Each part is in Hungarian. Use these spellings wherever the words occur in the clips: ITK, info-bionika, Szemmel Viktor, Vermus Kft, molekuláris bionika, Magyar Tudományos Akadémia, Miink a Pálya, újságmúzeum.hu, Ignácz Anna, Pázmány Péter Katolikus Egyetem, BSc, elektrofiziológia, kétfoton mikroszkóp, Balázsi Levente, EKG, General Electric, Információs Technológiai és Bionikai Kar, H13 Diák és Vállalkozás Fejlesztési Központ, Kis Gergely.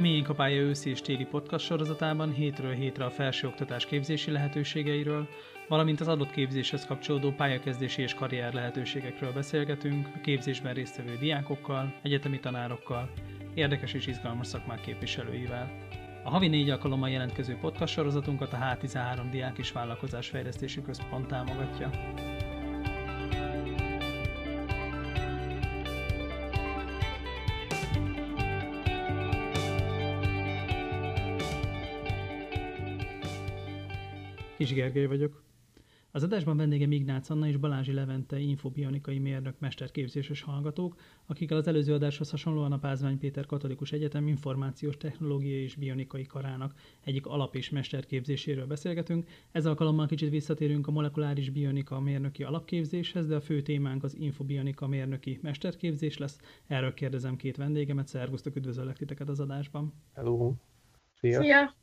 Miink a Pálya őszi és téli podcast sorozatában hétről hétre a felsőoktatás képzési lehetőségeiről, valamint az adott képzéshez kapcsolódó pályakezdési és karrier lehetőségekről beszélgetünk a képzésben résztvevő diákokkal, egyetemi tanárokkal, érdekes és izgalmas szakmák képviselőivel. A havi 4 alkalommal jelentkező podcast sorozatunkat a H13 Diák és Vállalkozás Fejlesztési Központ támogatja. Kis Gergely vagyok. Az adásban vendégem Ignácz Anna és Balázsi Levente info-bionikai mérnök mesterképzéses hallgatók, akikkel az előző adáshoz hasonlóan a Pázmány Péter Katolikus Egyetem Információs Technológiai és Bionikai Karának egyik alap- és mesterképzéséről beszélgetünk. Ez alkalommal kicsit visszatérünk a molekuláris bionika mérnöki alapképzéshez, de a fő témánk az info-bionika mérnöki mesterképzés lesz. Erről kérdezem két vendégemet. Szervusztok, üdvözöllek titeket az adásban. Hello. Szia. Szia.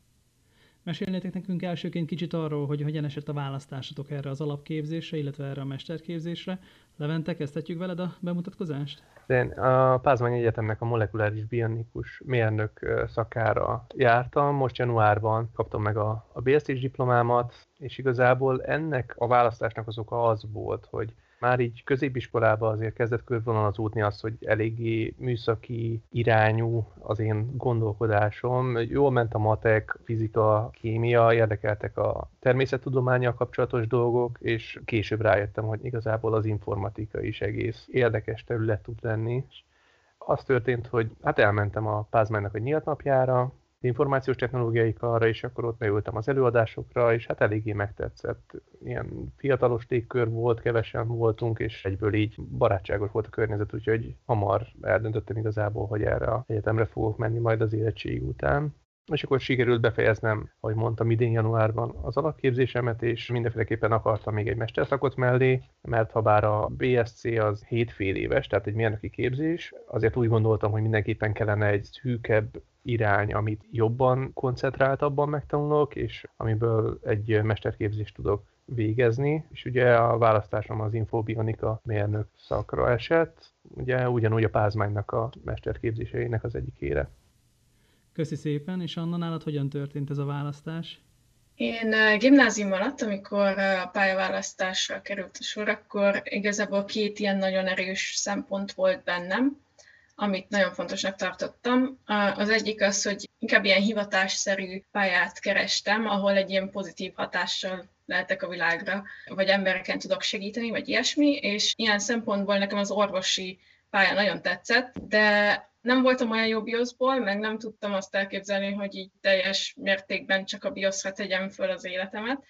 Mesélnétek nekünk elsőként kicsit arról, hogy hogyan esett a választásotok erre az alapképzésre, illetve erre a mesterképzésre. Levente, kezdhetjük veled a bemutatkozást? A Pázmány Egyetemnek a molekuláris bionikus mérnök szakára jártam. Most januárban kaptam meg a BSc-s diplomámat, és igazából ennek a választásnak az oka az volt, hogy már így középiskolában azért kezdett körvonalazódni az, hogy eléggé műszaki irányú az én gondolkodásom. Jól ment a matek, fizika, kémia, érdekeltek a természettudománnyal kapcsolatos dolgok, és később rájöttem, hogy igazából az informatika is egész érdekes terület tud lenni. Az történt, hogy hát elmentem a Pázmánynak egy nyílt napjára, információs technológiai karra, és akkor ott beültem az előadásokra, és hát eléggé megtetszett. Ilyen fiatalos légkör volt, kevesen voltunk, és egyből így barátságos volt a környezet, úgyhogy hamar eldöntöttem igazából, hogy erre az egyetemre fogok menni majd az érettség után. És akkor sikerült befejeznem, ahogy mondtam, idén januárban az alapképzésemet, és mindenféleképpen akartam még egy mesterszakot mellé, mert ha bár a BSc az 7,5 éves, tehát egy mérnöki képzés, azért úgy gondoltam, hogy mindenképpen kellene egy szűkebb irány, amit jobban koncentráltabban megtanulok, és amiből egy mesterképzést tudok végezni, és ugye a választásom az info-bionika mérnök szakra esett, ugye ugyanúgy a Pázmánynak a mesterképzéseinek az egyikére. Köszi szépen, és Anna, nálad hogyan történt ez a választás? Én gimnázium alatt, amikor a pályaválasztásra került a sor, akkor igazából két ilyen nagyon erős szempont volt bennem, amit nagyon fontosnak tartottam. Az egyik az, hogy inkább ilyen hivatásszerű pályát kerestem, ahol egy ilyen pozitív hatással lehetek a világra, vagy embereken tudok segíteni, vagy ilyesmi, és ilyen szempontból nekem az orvosi pálya nagyon tetszett, de nem voltam olyan jó bioszból, meg nem tudtam azt elképzelni, hogy így teljes mértékben csak a bioszra tegyem föl az életemet,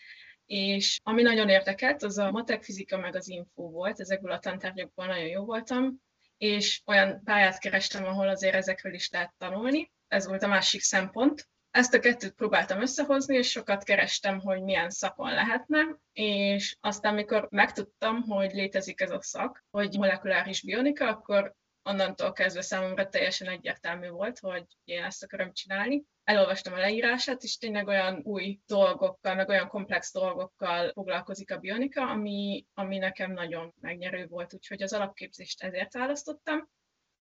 és ami nagyon érdekelt, az a matek, fizika, meg az info volt, ezekből a tantárgyakból nagyon jó voltam, és olyan pályát kerestem, ahol azért ezekről is lehet tanulni. Ez volt a másik szempont. Ezt a kettőt próbáltam összehozni, és sokat kerestem, hogy milyen szakon lehetne, és aztán, amikor megtudtam, hogy létezik ez a szak, hogy molekuláris bionika, akkor onnantól kezdve számomra teljesen egyértelmű volt, hogy én ezt akarom csinálni. Elolvastam a leírását, és tényleg olyan új dolgokkal, meg olyan komplex dolgokkal foglalkozik a bionika, ami nekem nagyon megnyerő volt, úgyhogy az alapképzést ezért választottam.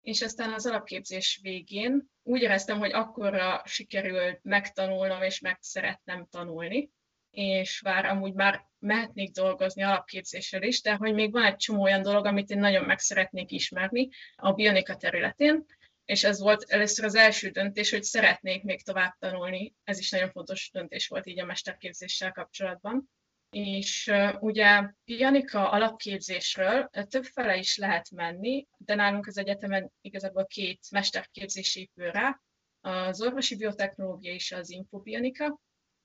És aztán az alapképzés végén úgy éreztem, hogy akkorra sikerült megtanulnom, és meg szeretnem tanulni, és bár amúgy már mehetnék dolgozni alapképzésről is, de hogy még van egy csomó olyan dolog, amit én nagyon meg szeretnék ismerni a bionika területén, és ez volt először az első döntés, hogy szeretnék még tovább tanulni. Ez is nagyon fontos döntés volt így a mesterképzéssel kapcsolatban. És ugye bionika alapképzésről többfele is lehet menni, de nálunk az egyetemen igazából két mesterképzés épül rá, az orvosi biotechnológia és az infobionika.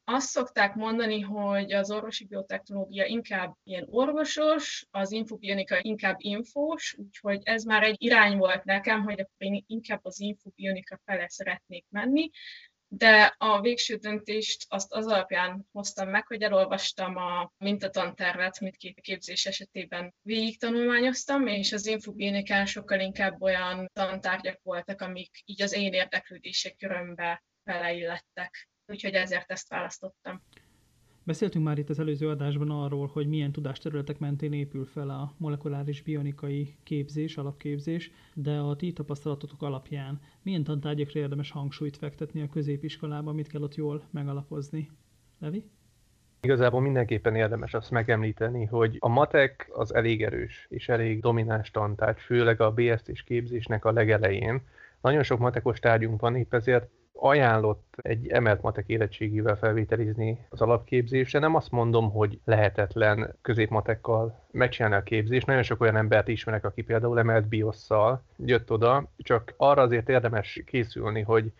Azt szokták mondani, hogy az orvosi biotechnológia inkább ilyen orvosos, az infobionika inkább infós, úgyhogy ez már egy irány volt nekem, hogy akkor én inkább az infobionika fele szeretnék menni, de a végső döntést azt az alapján hoztam meg, hogy elolvastam a mintatantervet, mindkét képzés esetében végig tanulmányoztam, és az infobionikán sokkal inkább olyan tantárgyak voltak, amik így az én érdeklődések körömbe beleillettek. Úgyhogy ezért ezt választottam. Beszéltünk már itt az előző adásban arról, hogy milyen tudásterületek mentén épül fel a molekuláris bionikai képzés, alapképzés, de a ti tapasztalatotok alapján milyen tantárgyakra érdemes hangsúlyt fektetni a középiskolában, mit kell ott jól megalapozni? Levi? Igazából mindenképpen érdemes azt megemlíteni, hogy a matek az elég erős és elég domináns tantárgy, főleg a BSC-s képzésnek a legelején. Nagyon sok matekos tárgyunk van, épp ezért ajánlott egy emelt matek érettségével felvételizni az alapképzésre. Nem azt mondom, hogy lehetetlen középmatekkal megcsinálni a képzést. Nagyon sok olyan embert ismerek, aki például emelt biosszal jött oda, csak arra azért érdemes készülni, hogy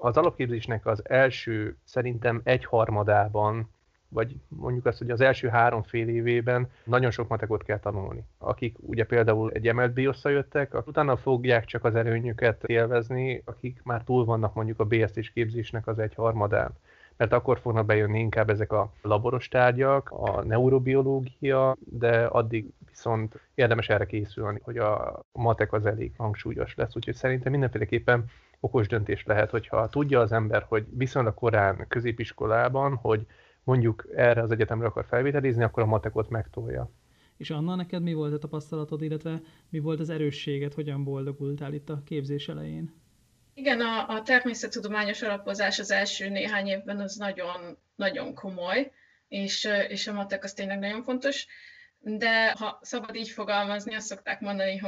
az alapképzésnek az első szerintem egyharmadában, vagy mondjuk azt, hogy az első 3,5 évében nagyon sok matekot kell tanulni. Akik ugye például egy emelt biosszal jöttek, utána fogják csak az előnyüket élvezni, akik már túl vannak mondjuk a BSC-s képzésnek az egyharmadán. Mert akkor fognak bejönni inkább ezek a laboros tárgyak, a neurobiológia, de addig viszont érdemes erre készülni, hogy a matek az elég hangsúlyos lesz. Úgyhogy szerintem mindenféleképpen okos döntés lehet, hogyha tudja az ember, hogy viszonylag korán középiskolában, hogy mondjuk erre az egyetemre akar felvételizni, akkor a matekot megtolja. És Anna, neked mi volt a tapasztalatod, illetve mi volt az erősséged, hogyan boldogultál itt a képzés elején? Igen, a természettudományos alapozás az első néhány évben az nagyon, nagyon komoly, és a matek az tényleg nagyon fontos, de ha szabad így fogalmazni, azt szokták mondani,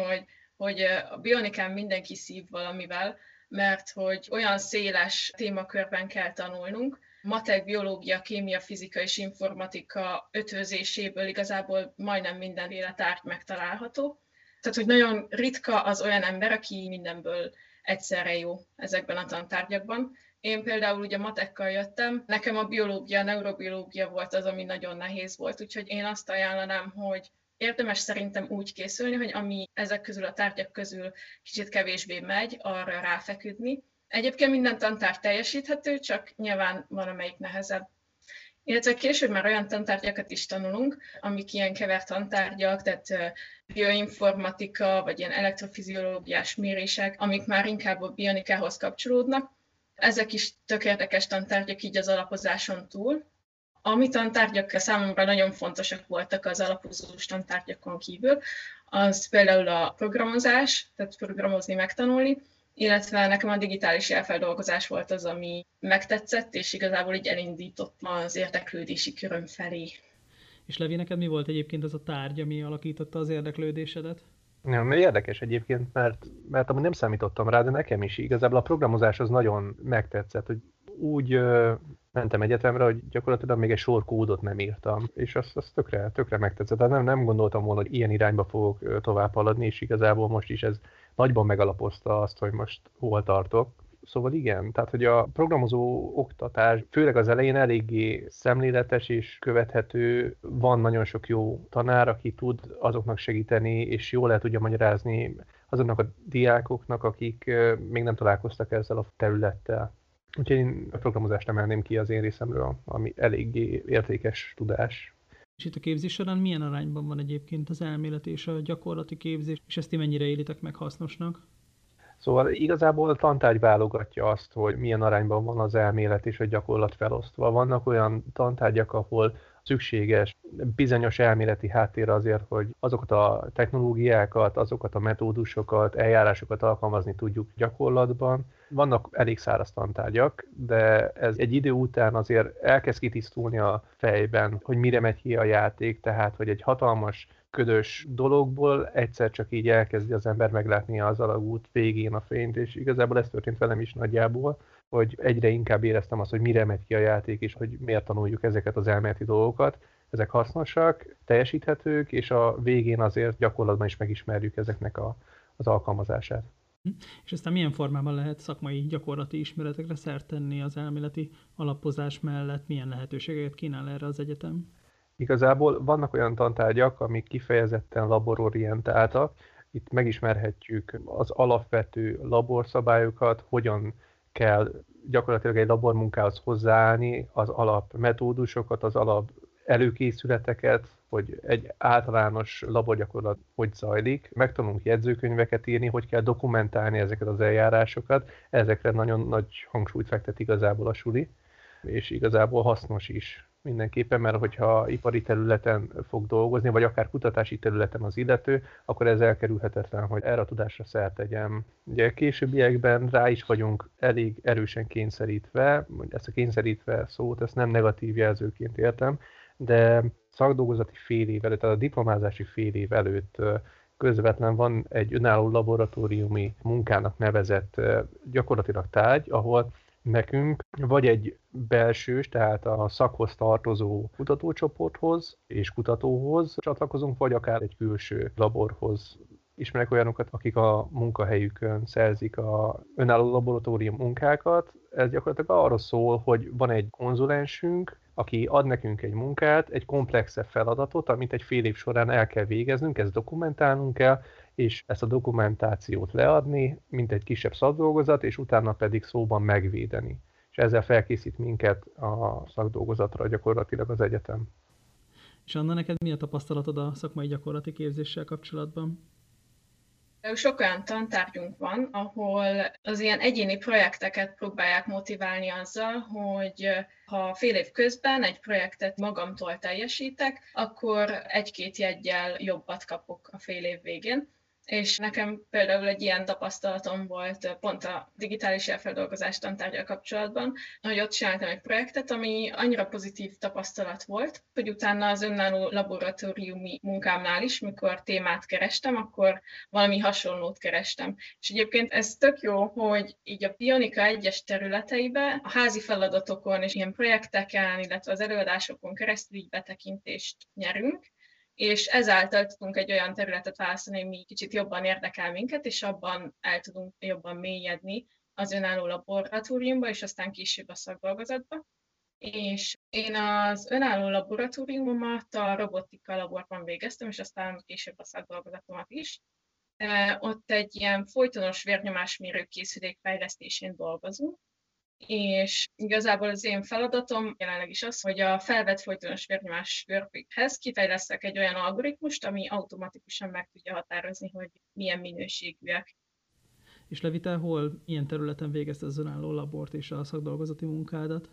hogy a bionikán mindenki szív valamivel, mert hogy olyan széles témakörben kell tanulnunk, matek, biológia, kémia, fizika és informatika ötvözéséből igazából majdnem minden élettárgy megtalálható. Tehát, hogy nagyon ritka az olyan ember, aki mindenből egyszerre jó ezekben a tantárgyakban. Én például ugye matekkal jöttem, nekem a biológia, a neurobiológia volt az, ami nagyon nehéz volt, úgyhogy én azt ajánlanám, hogy érdemes szerintem úgy készülni, hogy ami ezek közül a tárgyak közül kicsit kevésbé megy, arra ráfeküdni. Egyébként minden tantárgy teljesíthető, csak nyilván van, amelyik nehezebb. Illetve később már olyan tantárgyakat is tanulunk, amik ilyen kevert tantárgyak, tehát bioinformatika, vagy ilyen elektrofiziológiás mérések, amik már inkább a bionikához kapcsolódnak. Ezek is tök érdekes tantárgyak így az alapozáson túl. A mi tantárgyak számomra nagyon fontosak voltak az alapozós tantárgyakon kívül, az például a programozás, tehát programozni, megtanulni, illetve nekem a digitális jelfeldolgozás volt az, ami megtetszett, és igazából így elindított az érdeklődési köröm felé. És Levi, neked mi volt egyébként az a tárgy, ami alakította az érdeklődésedet? Ja, érdekes egyébként, mert amúgy nem számítottam rá, de nekem is igazából a programozás az nagyon megtetszett, hogy úgy mentem egyetemre, hogy gyakorlatilag még egy sor kódot nem írtam, és azt tökre megtetszett. Hát nem gondoltam volna, hogy ilyen irányba fogok tovább haladni, és igazából most is ez nagyban megalapozta azt, hogy most hol tartok. Szóval igen, tehát hogy a programozó oktatás főleg az elején eléggé szemléletes és követhető, van nagyon sok jó tanár, aki tud azoknak segíteni, és jól el tudja magyarázni azoknak a diákoknak, akik még nem találkoztak ezzel a területtel. Úgyhogy én a programozást emelném ki az én részemről, ami eléggé értékes tudás. És itt a képzés során milyen arányban van egyébként az elméleti és a gyakorlati képzés, és ezt ti mennyire élitek meg hasznosnak? Szóval igazából a tantárgy válogatja azt, hogy milyen arányban van az elmélet és a gyakorlat felosztva. Vannak olyan tantárgyak, ahol szükséges bizonyos elméleti háttérre azért, hogy azokat a technológiákat, azokat a metódusokat, eljárásokat alkalmazni tudjuk gyakorlatban. Vannak elég száraz tantárgyak, de ez egy idő után azért elkezd kitisztulni a fejben, hogy mire megy ki a játék, tehát hogy egy hatalmas, ködös dologból egyszer csak így elkezdi az ember meglátni az alagút végén a fényt, és igazából ez történt velem is nagyjából, hogy egyre inkább éreztem azt, hogy mire megy ki a játék, és hogy miért tanuljuk ezeket az elméleti dolgokat. Ezek hasznosak, teljesíthetők, és a végén azért gyakorlatban is megismerjük ezeknek az alkalmazását. És aztán milyen formában lehet szakmai gyakorlati ismeretekre szert tenni az elméleti alapozás mellett? Milyen lehetőségeket kínál erre az egyetem? Igazából vannak olyan tantárgyak, amik kifejezetten labororientáltak. Itt megismerhetjük az alapvető laborszabályokat, hogyan kell gyakorlatilag egy labormunkához hozzáállni, az alapmetódusokat, az alap előkészületeket, hogy egy általános laborgyakorlat hogy zajlik. Megtanulunk jegyzőkönyveket írni, hogy kell dokumentálni ezeket az eljárásokat. Ezekre nagyon nagy hangsúlyt fektet igazából a suli, és igazából hasznos is. Mindenképpen, mert hogyha ipari területen fog dolgozni, vagy akár kutatási területen az illető, akkor ez elkerülhetetlen, hogy erre a tudásra szert tegyem. Ugye későbbiekben rá is vagyunk elég erősen kényszerítve, ezt a kényszerítve szót, ezt nem negatív jelzőként értem, de szakdolgozati fél év előtt, tehát a diplomázási fél év előtt közvetlen van egy önálló laboratóriumi munkának nevezett gyakorlatilag tárgy, ahol nekünk vagy egy belsős, tehát a szakhoz tartozó kutatócsoporthoz és kutatóhoz csatlakozunk, vagy akár egy külső laborhoz. Ismerek olyanokat, akik a munkahelyükön szerzik az önálló laboratórium munkákat. Ez gyakorlatilag arról szól, hogy van egy konzulensünk, aki ad nekünk egy munkát, egy komplexebb feladatot, amit egy fél év során el kell végeznünk, ezt dokumentálnunk kell, és ezt a dokumentációt leadni, mint egy kisebb szakdolgozat, és utána pedig szóban megvédeni. És ezzel felkészít minket a szakdolgozatra gyakorlatilag az egyetem. És Anna, neked mi a tapasztalatod a szakmai gyakorlati képzéssel kapcsolatban? Sok olyan tantárgyunk van, ahol az ilyen egyéni projekteket próbálják motiválni azzal, hogy ha fél év közben egy projektet magamtól teljesítek, akkor egy-két jeggyel jobbat kapok a fél év végén. És nekem például egy ilyen tapasztalatom volt pont a digitális jelfeldolgozás tantárgyal kapcsolatban, hogy ott csináltam egy projektet, ami annyira pozitív tapasztalat volt, hogy utána az önálló laboratóriumi munkámnál is, mikor témát kerestem, akkor valami hasonlót kerestem. És egyébként ez tök jó, hogy így a bionika egyes területeibe, a házi feladatokon és ilyen projekteken, illetve az előadásokon keresztül így betekintést nyerünk, és ezáltal tudunk egy olyan területet választani, ami kicsit jobban érdekel minket, és abban el tudunk jobban mélyedni az önálló laboratóriumba, és aztán később a szakdolgozatba. És én az önálló laboratóriumomat a robotika laborban végeztem, és aztán később a szakdolgozatomat is. Ott egy ilyen folytonos vérnyomásmérő készülék fejlesztésén dolgozunk, és igazából az én feladatom jelenleg is az, hogy a felvett folytonos vérnyomás görpékhez kifejlesztek egy olyan algoritmust, ami automatikusan meg tudja határozni, hogy milyen minőségűek. És Levite, hol ilyen területen végezted az önálló labort és a szakdolgozati munkádat?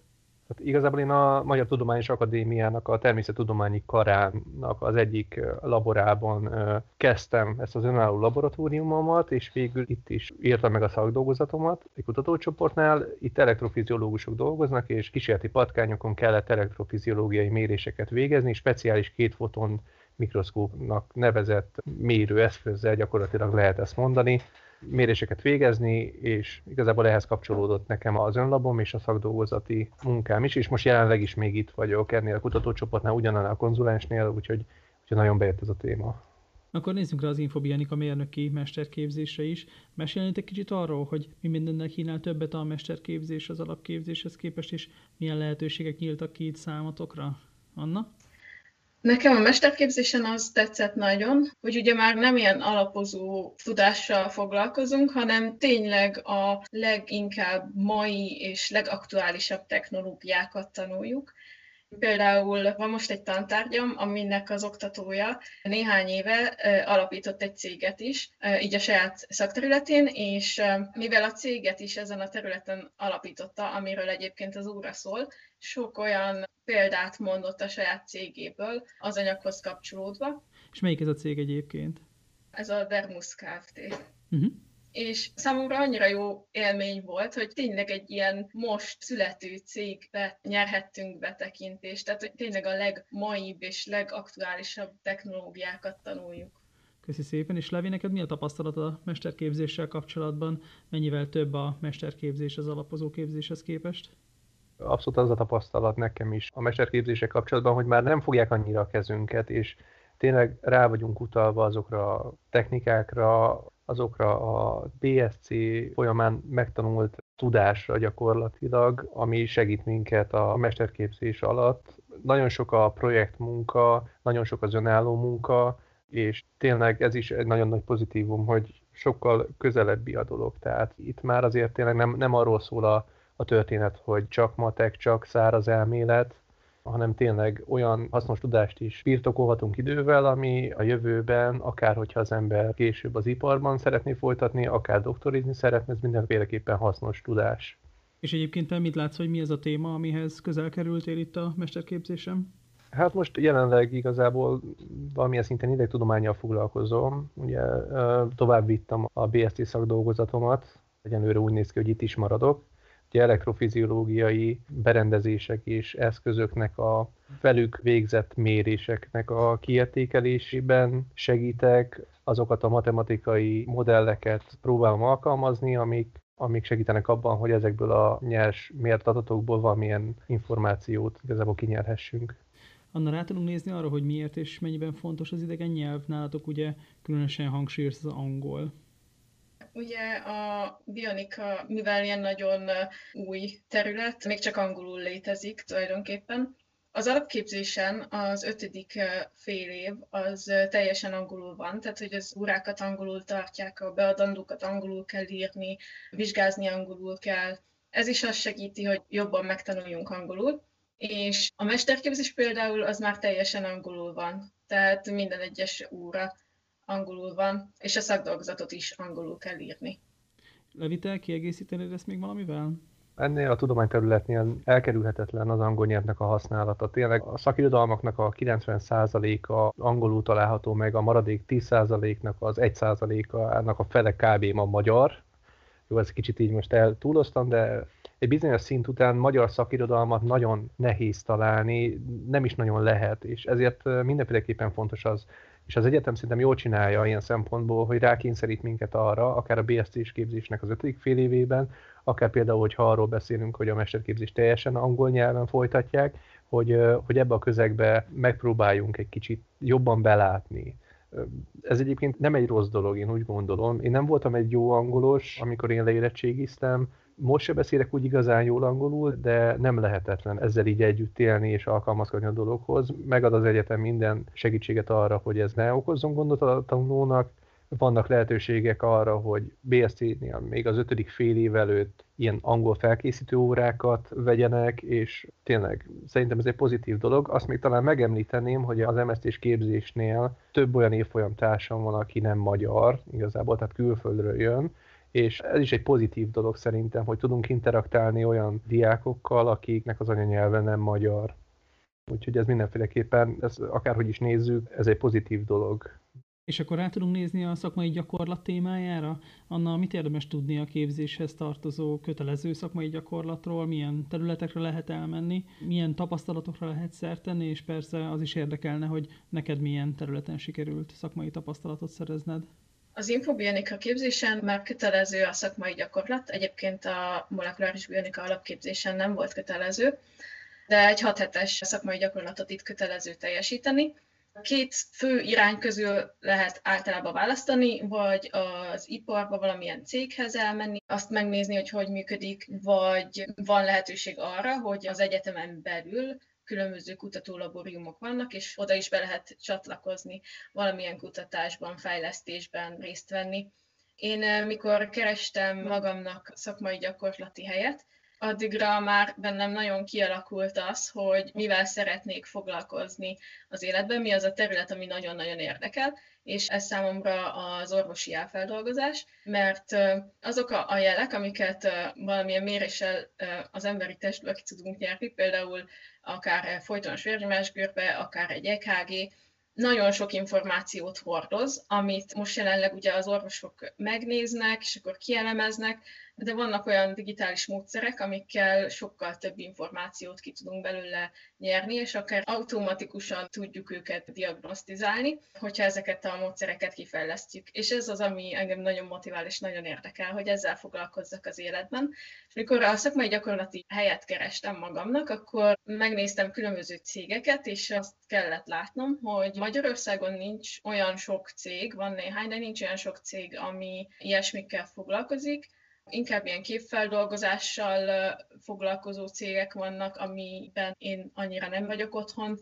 Hát igazából én a Magyar Tudományos Akadémiának a természettudományi karának az egyik laborában kezdtem ezt az önálló laboratóriumomat, és végül itt is írtam meg a szakdolgozatomat egy kutatócsoportnál. Itt elektrofiziológusok dolgoznak, és kísérleti patkányokon kellett elektrofiziológiai méréseket végezni, speciális kétfoton mikroszkópnak nevezett mérőeszközzel, gyakorlatilag lehet ezt mondani, méréseket végezni, és igazából ehhez kapcsolódott nekem az önlabom és a szakdolgozati munkám is, és most jelenleg is még itt vagyok ennél a kutatócsoportnál, ugyanannál a konzulensnél, úgyhogy nagyon bejött ez a téma. Akkor nézzünk rá az info-bionika mérnöki mesterképzésre is. Mesélnétek egy kicsit arról, hogy mi mindennek kínál többet a mesterképzés az alapképzéshez képest, és milyen lehetőségek nyíltak ki itt számotokra? Anna? Nekem a mesterképzésen az tetszett nagyon, hogy ugye már nem ilyen alapozó tudással foglalkozunk, hanem tényleg a leginkább mai és legaktuálisabb technológiákat tanuljuk. Például van most egy tantárgyam, aminek az oktatója néhány éve alapított egy céget is, így a saját szakterületén, és mivel a céget is ezen a területen alapította, amiről egyébként az óra szól, sok olyan példát mondott a saját cégéből az anyaghoz kapcsolódva. És melyik ez a cég egyébként? Ez a Vermus Kft. És számomra annyira jó élmény volt, hogy tényleg egy ilyen most születő cégbe nyerhettünk betekintést, tehát hogy tényleg a legmaibb és legaktuálisabb technológiákat tanuljuk. Köszi szépen, és Levi, neked mi a tapasztalatod a mesterképzéssel kapcsolatban? Mennyivel több a mesterképzés az alapozó képzéshez képest? Abszolút az a tapasztalat nekem is a mesterképzéssel kapcsolatban, hogy már nem fogják annyira a kezünket, és tényleg rá vagyunk utalva azokra a technikákra, azokra a BSC folyamán megtanult tudásra gyakorlatilag, ami segít minket a mesterképzés alatt. Nagyon sok a projektmunka, nagyon sok az önálló munka, és tényleg ez is egy nagyon nagy pozitívum, hogy sokkal közelebbi a dolog. Tehát itt már azért tényleg nem arról szól a történet, hogy csak matek, csak száraz elmélet, hanem tényleg olyan hasznos tudást is birtokolhatunk idővel, ami a jövőben, akár hogyha az ember később az iparban szeretné folytatni, akár doktorizni szeretne, ez mindenféleképpen hasznos tudás. És egyébként te mit látsz, hogy mi ez a téma, amihez közel kerültél itt a mesterképzésem? Hát most jelenleg igazából valamilyen szinten idegtudománnyal foglalkozom. Ugye tovább vittem a BSC szakdolgozatomat, egyenlőre úgy néz ki, hogy itt is maradok. Ugye elektrofiziológiai berendezések és eszközöknek a velük végzett méréseknek a kiértékelésében segítek, azokat a matematikai modelleket próbálom alkalmazni, amik segítenek abban, hogy ezekből a nyers mért adatokból valamilyen információt igazából kinyerhessünk. Anna, rá tudunk nézni arra, hogy miért és mennyiben fontos az idegen nyelv? Nálatok ugye különösen hangsúlyos az angol. Ugye a bionika, mivel ilyen nagyon új terület, még csak angolul létezik tulajdonképpen. Az alapképzésen az 5. fél év az teljesen angolul van, tehát hogy az órákat angolul tartják, a beadandókat angolul kell írni, vizsgázni angolul kell. Ez is azt segíti, hogy jobban megtanuljunk angolul. És a mesterképzés például az már teljesen angolul van, tehát minden egyes óra angolul van, és a szakdolgozatot is angolul kell írni. Levite, kiegészítenéd ezt még valamivel? Ennél a tudományterületnél elkerülhetetlen az angol nyelvnek a használata. Tényleg a szakirodalmaknak a 90%-a angolul található meg, a maradék 10%-nak az 1%-ának a fele kb. A magyar. Jó, ez kicsit így most eltúloztam, de egy bizonyos szint után magyar szakirodalmat nagyon nehéz találni, nem is nagyon lehet, és ezért mindenféleképpen fontos az. És az egyetem szerintem jól csinálja ilyen szempontból, hogy rákényszerít minket arra, akár a BSC-s képzésnek az 5. fél évében, akár például, hogyha arról beszélünk, hogy a mesterképzést teljesen angol nyelven folytatják, hogy ebbe a közegbe megpróbáljunk egy kicsit jobban belátni. Ez egyébként nem egy rossz dolog, én úgy gondolom. Én nem voltam egy jó angolos, amikor én leérettségiztem. Most se beszélek úgy igazán jól angolul, de nem lehetetlen ezzel így együtt élni és alkalmazkodni a dologhoz. Megad az egyetem minden segítséget arra, hogy ez ne okozzon gondot a tanulónak. Vannak lehetőségek arra, hogy BSC-nél még az 5. fél év előtt ilyen angol felkészítő órákat vegyenek, és tényleg szerintem ez egy pozitív dolog. Azt még talán megemlíteném, hogy az MSZ-s képzésnél több olyan évfolyam társam van, aki nem magyar igazából, tehát külföldről jön, és ez is egy pozitív dolog szerintem, hogy tudunk interaktálni olyan diákokkal, akiknek az anyanyelve nem magyar. Úgyhogy ez mindenféleképpen, ez akárhogy is nézzük, ez egy pozitív dolog. És akkor rá tudunk nézni a szakmai gyakorlat témájára? Anna, mit érdemes tudni a képzéshez tartozó kötelező szakmai gyakorlatról? Milyen területekre lehet elmenni? Milyen tapasztalatokra lehet szert tenni? És persze az is érdekelne, hogy neked milyen területen sikerült szakmai tapasztalatot szerezned. Az info-bionika képzésen már kötelező a szakmai gyakorlat. Egyébként a molekuláris bionika alapképzésen nem volt kötelező, de egy 6 hetes szakmai gyakorlatot itt kötelező teljesíteni. 2 fő irány közül lehet általában választani, vagy az iparba valamilyen céghez elmenni, azt megnézni, hogy működik, vagy van lehetőség arra, hogy az egyetemen belül különböző kutatólabóriumok vannak, és oda is be lehet csatlakozni, valamilyen kutatásban, fejlesztésben részt venni. Én mikor kerestem magamnak szakmai gyakorlati helyet, addigra már bennem nagyon kialakult az, hogy mivel szeretnék foglalkozni az életben, mi az a terület, ami nagyon-nagyon érdekel, és ez számomra az orvosi elfeldolgozás, mert azok a jelek, amiket valamilyen méréssel az emberi testből ki tudunk nyerni, például akár folytonos vérnyomásgörbe, akár egy EKG, nagyon sok információt hordoz, amit most jelenleg ugye az orvosok megnéznek, és akkor kielemeznek, de vannak olyan digitális módszerek, amikkel sokkal több információt ki tudunk belőle nyerni, és akár automatikusan tudjuk őket diagnosztizálni, hogyha ezeket a módszereket kifejlesztjük. És ez az, ami engem nagyon motivál és nagyon érdekel, hogy ezzel foglalkozzak az életben. És mikor a szakmai gyakorlati helyet kerestem magamnak, akkor megnéztem különböző cégeket, és azt kellett látnom, hogy Magyarországon nincs olyan sok cég, van néhány, de nincs olyan sok cég, ami ilyesmikkel foglalkozik. Inkább ilyen képfeldolgozással foglalkozó cégek vannak, amiben én annyira nem vagyok otthon.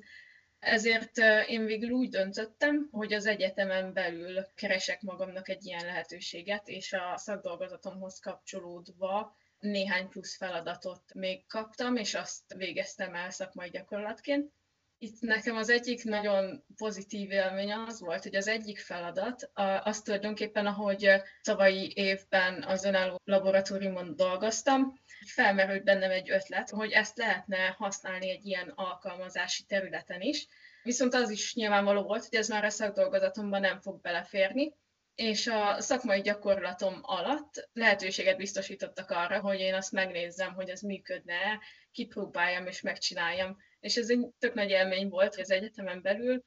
Ezért én végül úgy döntöttem, hogy az egyetemen belül keresek magamnak egy ilyen lehetőséget, és a szakdolgozatomhoz kapcsolódva néhány plusz feladatot még kaptam, és azt végeztem el szakmai gyakorlatként. Itt nekem az egyik nagyon pozitív élmény az volt, hogy az egyik feladat az tulajdonképpen, ahogy tavalyi évben az önálló laboratóriumon dolgoztam, felmerült bennem egy ötlet, hogy ezt lehetne használni egy ilyen alkalmazási területen is. Viszont az is nyilvánvaló volt, hogy ez már a szakdolgozatomban nem fog beleférni, és a szakmai gyakorlatom alatt lehetőséget biztosítottak arra, hogy én azt megnézzem, hogy ez működne, kipróbáljam és megcsináljam. És ez egy tök nagy élmény volt, hogy az egyetemen belül,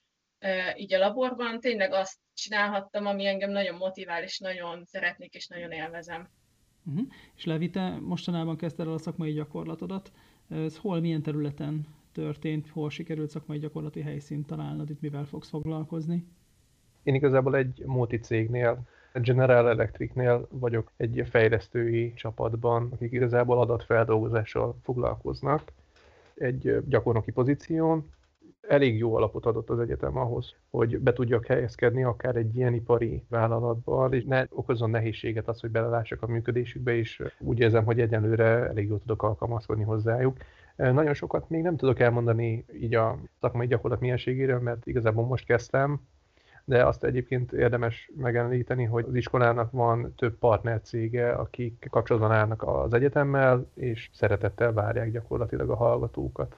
így a laborban tényleg azt csinálhattam, ami engem nagyon motivál, és nagyon szeretnék, és nagyon élvezem. Uh-huh. És Levi, te mostanában kezdted el a szakmai gyakorlatodat. Ez hol, milyen területen történt, hol sikerült szakmai gyakorlati helyszínt találnod, itt mivel fogsz foglalkozni? Én igazából egy multicégnél, a General Electricnél vagyok egy fejlesztői csapatban, akik igazából adatfeldolgozással foglalkoznak. Egy gyakornoki pozíción elég jó alapot adott az egyetem ahhoz, hogy be tudjak helyezkedni akár egy ilyen ipari vállalatban, és ne okozzon nehézséget az, hogy belelássak a működésükbe, és úgy érzem, hogy egyenlőre elég jól tudok alkalmazkodni hozzájuk. Nagyon sokat még nem tudok elmondani így a szakmai gyakorlat mienségéről, mert igazából most kezdtem, de azt egyébként érdemes megemlíteni, hogy az iskolának van több partnercége, akik kapcsolatban állnak az egyetemmel, és szeretettel várják gyakorlatilag a hallgatókat.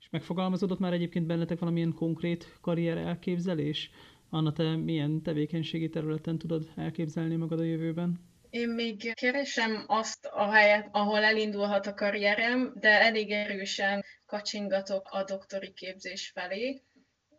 És megfogalmazódott már egyébként bennetek valamilyen konkrét karrier elképzelés? Anna, te milyen tevékenységi területen tudod elképzelni magad a jövőben? Én még keresem azt a helyet, ahol elindulhat a karrierem, de elég erősen kacsingatok a doktori képzés felé.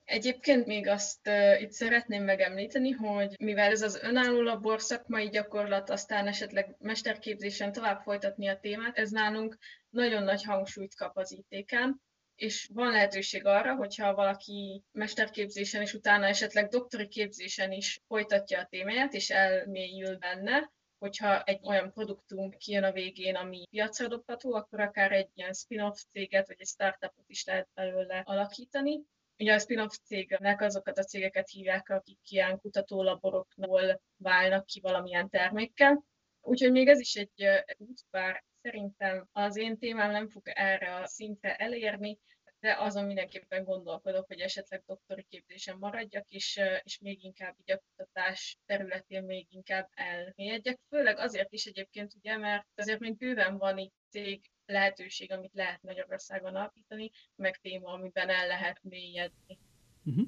Egyébként még azt itt szeretném megemlíteni, hogy mivel ez az önálló labor szakmai gyakorlat, aztán esetleg mesterképzésen tovább folytatni a témát, ez nálunk nagyon nagy hangsúlyt kap az ITK-n, és van lehetőség arra, hogyha valaki mesterképzésen és utána esetleg doktori képzésen is folytatja a témáját, és elmélyül benne, hogyha egy olyan produktum kijön a végén, ami piacra dobható, akkor akár egy ilyen spin-off céget, vagy egy startupot is lehet belőle alakítani. Ugye a spin-off cégnek azokat a cégeket hívják, akik ilyen kutatólaborokból válnak ki valamilyen termékkel. Úgyhogy még ez is egy út, bár szerintem az én témám nem fog erre a szintre elérni, de azon mindenképpen gondolkodok, hogy esetleg doktori képzésen maradjak, és még inkább így a kutatás területén még inkább elmélyedjek. Főleg azért is egyébként, ugye, mert azért még bőven van itt cég lehetőség, amit lehet Magyarországon alapítani, meg téma, amiben el lehet mélyedni. Uh-huh.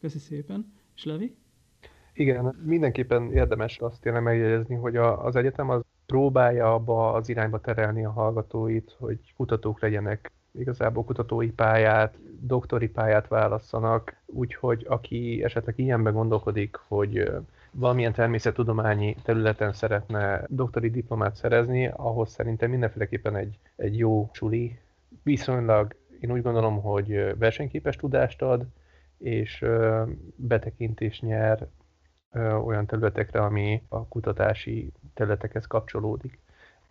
Köszi szépen. És Levi? Igen, mindenképpen érdemes azt tényleg megjegyezni, hogy az egyetem az próbálja abba az irányba terelni a hallgatóit, hogy kutatók legyenek, igazából kutatói pályát, doktori pályát válasszanak, úgyhogy aki esetleg ilyenbe gondolkodik, hogy valamilyen természettudományi területen szeretne doktori diplomát szerezni, ahhoz szerintem mindenféleképpen egy jó suli. Viszonylag én úgy gondolom, hogy versenyképes tudást ad, és betekintést nyer olyan területekre, ami a kutatási területekhez kapcsolódik.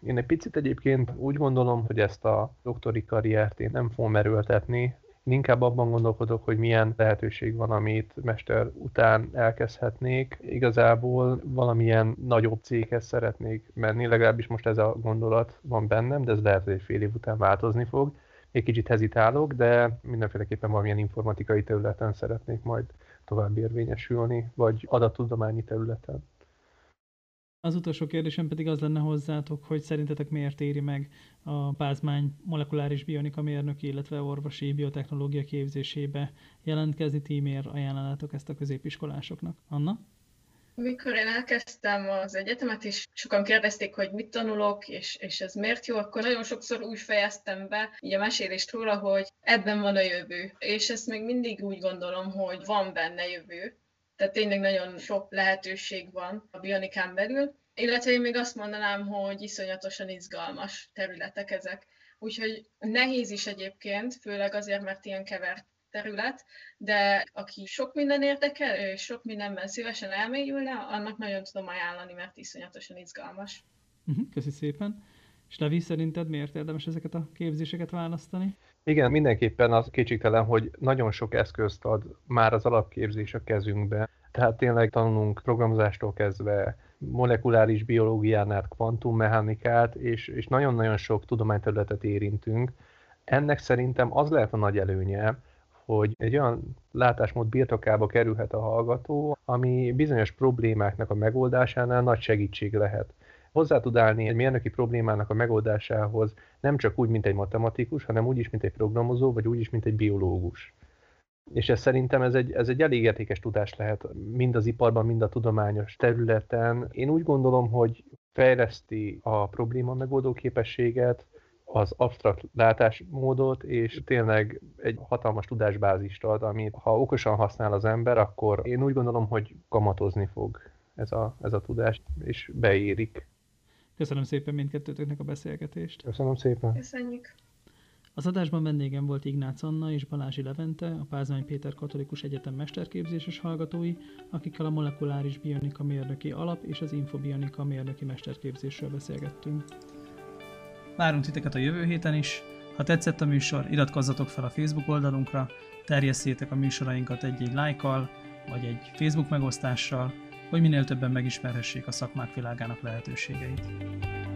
Én egy picit egyébként úgy gondolom, hogy ezt a doktori karriert én nem fogom erőltetni. Én inkább abban gondolkodok, hogy milyen lehetőség van, amit mester után elkezdhetnék. Igazából valamilyen nagyobb céghez szeretnék menni, legalábbis most ez a gondolat van bennem, de ez lehet, hogy egy fél év után változni fog. Egy kicsit hezitálok, de mindenféleképpen valamilyen informatikai területen szeretnék majd tovább érvényesülni, vagy adattudományi területen. Az utolsó kérdésem pedig az lenne hozzátok, hogy szerintetek miért éri meg a Pázmány molekuláris bionika mérnöki, illetve orvosi biotechnológia képzésébe jelentkezni, ti miért ajánlanátok ezt a középiskolásoknak? Anna? Mikor én elkezdtem az egyetemet, és sokan kérdezték, hogy mit tanulok, és ez miért jó, akkor nagyon sokszor úgy fejeztem be így a mesélést róla, hogy ebben van a jövő. És ezt még mindig úgy gondolom, hogy van benne jövő. Tehát tényleg nagyon sok lehetőség van a bionikán belül, illetve én még azt mondanám, hogy iszonyatosan izgalmas területek ezek. Úgyhogy nehéz is egyébként, főleg azért, mert ilyen kevert terület, de aki sok minden érdekel, és sok mindenben szívesen elmélyülne, annak nagyon tudom ajánlani, mert iszonyatosan izgalmas. Köszi szépen. És Levi, szerinted miért érdemes ezeket a képzéseket választani? Igen, mindenképpen az kétségtelen, hogy nagyon sok eszközt ad már az alapképzés a kezünkbe. Tehát tényleg tanulunk programozástól kezdve molekuláris biológián át kvantummechanikát, és nagyon-nagyon sok tudományterületet érintünk. Ennek szerintem az lehet a nagy előnye, hogy egy olyan látásmód birtokába kerülhet a hallgató, ami bizonyos problémáknak a megoldásánál nagy segítség lehet. Hozzá tud állni egy mérnöki problémának a megoldásához nem csak úgy, mint egy matematikus, hanem úgy is, mint egy programozó, vagy úgy is, mint egy biológus. És ez szerintem ez egy elég értékes tudás lehet mind az iparban, mind a tudományos területen. Én úgy gondolom, hogy fejleszti a probléma megoldó képességet, az absztrakt látásmódot, és tényleg egy hatalmas tudásbázist ad, amit ha okosan használ az ember, akkor én úgy gondolom, hogy kamatozni fog ez a tudás, és beérik. Köszönöm szépen mindkettőtöknek a beszélgetést. Köszönöm szépen. Köszönjük. Az adásban vendégem volt Ignácz Anna és Balázsi Levente, a Pázmány Péter Katolikus Egyetem mesterképzéses hallgatói, akikkel a molekuláris bionika mérnöki alap és az info-bionika mérnöki mesterképzésről beszélgettünk. Várunk titeket a jövő héten is. Ha tetszett a műsor, iratkozzatok fel a Facebook oldalunkra, terjesszétek a műsorainkat egy-egy lájkkal, vagy egy Facebook megosztással, hogy minél többen megismerhessék a szakmák világának lehetőségeit.